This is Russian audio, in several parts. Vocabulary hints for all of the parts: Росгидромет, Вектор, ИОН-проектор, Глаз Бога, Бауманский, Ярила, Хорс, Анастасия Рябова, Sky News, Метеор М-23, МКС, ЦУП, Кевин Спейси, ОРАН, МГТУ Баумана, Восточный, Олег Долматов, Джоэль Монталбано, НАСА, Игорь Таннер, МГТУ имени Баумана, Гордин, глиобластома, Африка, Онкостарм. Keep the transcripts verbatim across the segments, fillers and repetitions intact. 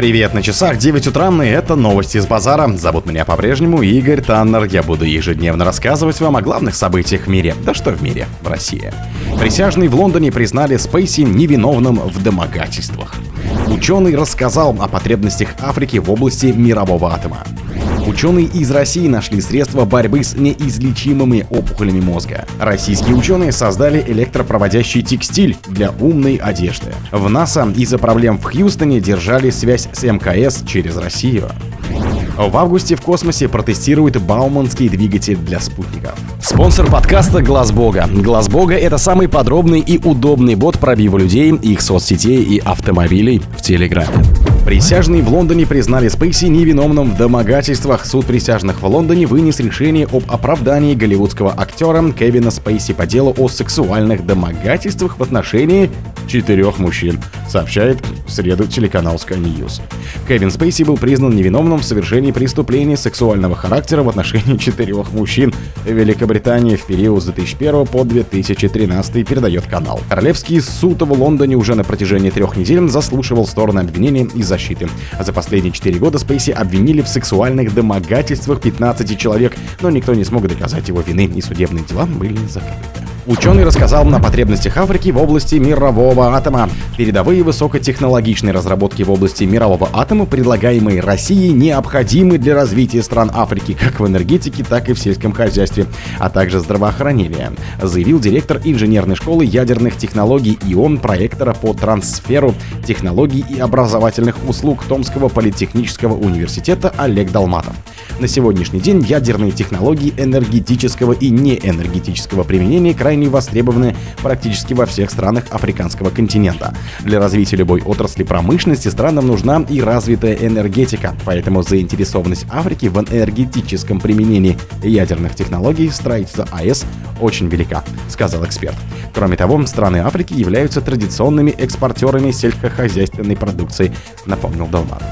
Привет, на часах девять утра, и это новости из базара. Зовут меня по-прежнему Игорь Таннер. Я буду ежедневно рассказывать вам о главных событиях в мире. Да что в мире, в России. Присяжные в Лондоне признали Спейси невиновным в домогательствах. Ученый рассказал о потребностях Африки в области мирового атома. Ученые из России нашли средства борьбы с неизлечимыми опухолями мозга. Российские ученые создали электропроводящий текстиль для умной одежды. В НАСА из-за проблем в Хьюстоне держали связь с МКС через Россию. В августе в космосе протестируют бауманский двигатель для спутников. Спонсор подкаста — Глаз Бога. Глаз Бога — это самый подробный и удобный бот пробива людей, их соцсетей и автомобилей в Телеграме. Присяжные в Лондоне признали Спейси невиновным в домогательствах. Суд присяжных в Лондоне вынес решение об оправдании голливудского актера Кевина Спейси по делу о сексуальных домогательствах в отношении четырех мужчин, сообщает в среду телеканал Sky News. Кевин Спейси был признан невиновным в совершении преступлений сексуального характера в отношении четырех мужчин в Великобритании в период с две тысячи первого по две тысячи тринадцатый, передает канал. Королевский суд в Лондоне уже на протяжении трех недель заслушивал стороны обвинения и защиты. За последние четыре года Спейси обвинили в сексуальных домогательствах пятнадцати человек, но никто не смог доказать его вины, и судебные дела были закрыты. Ученый рассказал о потребностях Африки в области мирового атома. Передовые высокотехнологичные разработки в области мирового атома, предлагаемые Россией, необходимы для развития стран Африки как в энергетике, так и в сельском хозяйстве, а также здравоохранения, заявил директор инженерной школы ядерных технологий ИОН-проектора по трансферу технологий и образовательных услуг Томского политехнического университета Олег Долматов. На сегодняшний день ядерные технологии энергетического и неэнергетического применения крайне востребованы практически во всех странах африканского континента. Для развития любой отрасли промышленности странам нужна и развитая энергетика, поэтому заинтересованность Африки в энергетическом применении ядерных технологий строительства АЭС очень велика, сказал эксперт. Кроме того, страны Африки являются традиционными экспортерами сельскохозяйственной продукции, напомнил Долматов.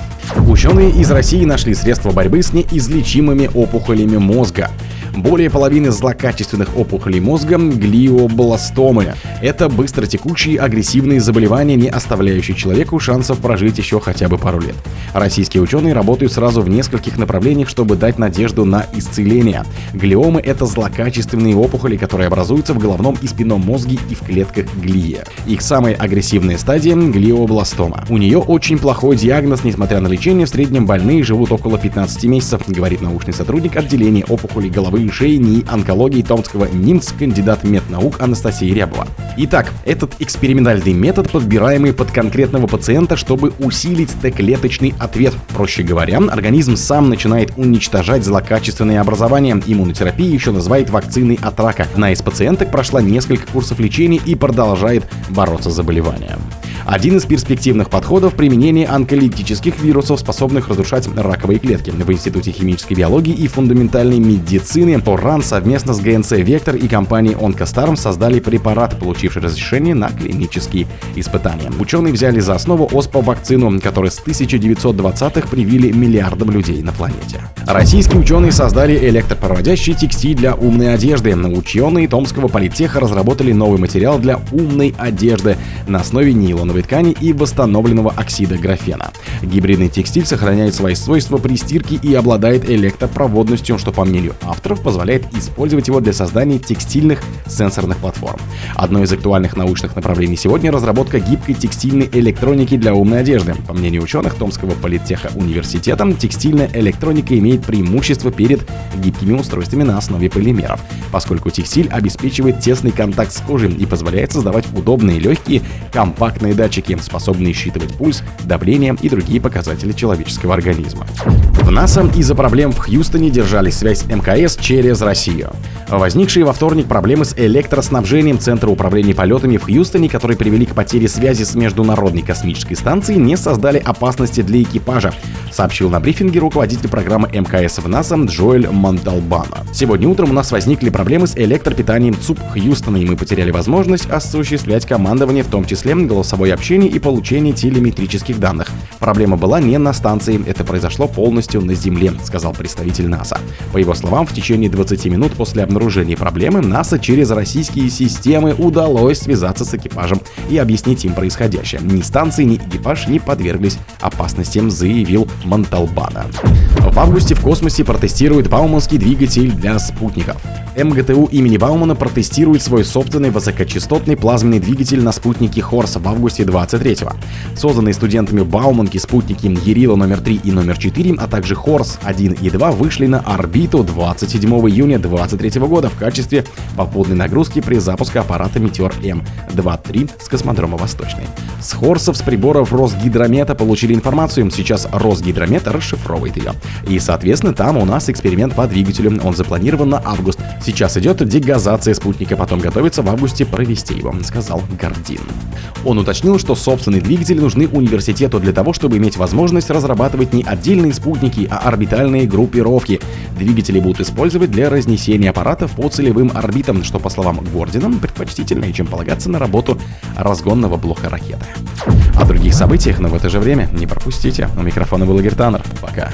Ученые из России нашли средства борьбы с неизлечимыми опухолями мозга. Более половины злокачественных опухолей мозга – глиобластомы. Это быстротекущие агрессивные заболевания, не оставляющие человеку шансов прожить еще хотя бы пару лет. Российские ученые работают сразу в нескольких направлениях, чтобы дать надежду на исцеление. Глиомы – это злокачественные опухоли, которые образуются в головном и спинном мозге и в клетках глии. Их самая агрессивная стадия – глиобластома. У нее очень плохой диагноз, несмотря на лечение, в среднем больные живут около пятнадцати месяцев, говорит научный сотрудник отделения опухолей головы и шеи НИИ онкологии Томского нимс, кандидат меднаук Анастасия Рябова. Итак, этот экспериментальный метод, подбираемый под конкретного пациента, чтобы усилить Т-клеточный ответ. Проще говоря, организм сам начинает уничтожать злокачественные образования. Иммунотерапия еще называют вакциной от рака. Одна из пациенток прошла несколько курсов лечения и продолжает бороться с заболеванием. Один из перспективных подходов – применение онколитических вирусов, способных разрушать раковые клетки. В Институте химической биологии и фундаментальной медицины ОРАН совместно с ГНЦ «Вектор» и компанией «Онкостарм» создали препарат, получивший разрешение на клинические испытания. Ученые взяли за основу оспа-вакцину, которую с тысяча девятьсот двадцатых привили миллиардам людей на планете. Российские ученые создали электропроводящий текстиль для умной одежды. Ученые Томского политеха разработали новый материал для умной одежды на основе нейлоновой ткани и восстановленного оксида графена. Гибридный текстиль сохраняет свои свойства при стирке и обладает электропроводностью, что, по мнению авторов, позволяет использовать его для создания текстильных сенсорных платформ. Одно из актуальных научных направлений сегодня – разработка гибкой текстильной электроники для умной одежды. По мнению ученых Томского политеха университета, текстильная электроника имеет преимущество перед гибкими устройствами на основе полимеров, поскольку текстиль обеспечивает тесный контакт с кожей и позволяет создавать удобные, легкие, компактные датчики, способные считывать пульс, давление и другие показатели человеческого организма. В НАСА из-за проблем в Хьюстоне держали связь МКС через Россию. Возникшие во вторник проблемы с электроснабжением Центра управления полетами в Хьюстоне, которые привели к потере связи с Международной космической станцией, не создали опасности для экипажа, сообщил на брифинге руководитель программы МКС в НАСА Джоэль Монталбано. Сегодня утром у нас возникли проблемы с электропитанием ЦУП Хьюстона, и мы потеряли возможность осуществлять командование, в том числе голосовой голосовое общение и получение телеметрических данных. Проблема была не на станции, это произошло полностью на Земле, сказал представитель НАСА. По его словам, в течение двадцати минут после обнаружения проблемы НАСА через российские системы удалось связаться с экипажем и объяснить им происходящее. Ни станции, ни экипаж не подверглись опасностям, заявил Монталбано. В августе в космосе протестируют бауманский двигатель для спутников. МГТУ имени Баумана протестирует свой собственный высокочастотный плазменный двигатель на спутнике Хорс в августе двадцать третьего. Созданные студентами Бауманки спутники Ярила номер три и номер четыре, а также Хорс один и два вышли на орбиту двадцать седьмого июня две тысячи двадцать третьего года в качестве попутной нагрузки при запуске аппарата Метеор М двадцать три с космодрома Восточный. С Хорсов с приборов Росгидромета получили информацию, сейчас Росгидромет расшифровывает ее. И, соответственно, там у нас эксперимент по двигателю, он запланирован на август. Сейчас идет дегазация спутника, потом готовится в августе провести его, сказал Гордин. Он уточнил, что собственные двигатели нужны университету для того, чтобы иметь возможность разрабатывать не отдельные спутники, а орбитальные группировки. Двигатели будут использовать для разнесения аппаратов по целевым орбитам, что, по словам Гордина, предпочтительнее, чем полагаться на работу разгонного блока ракеты. О других событиях, но в это же время не пропустите. У микрофона был Игорь Таннер. Пока.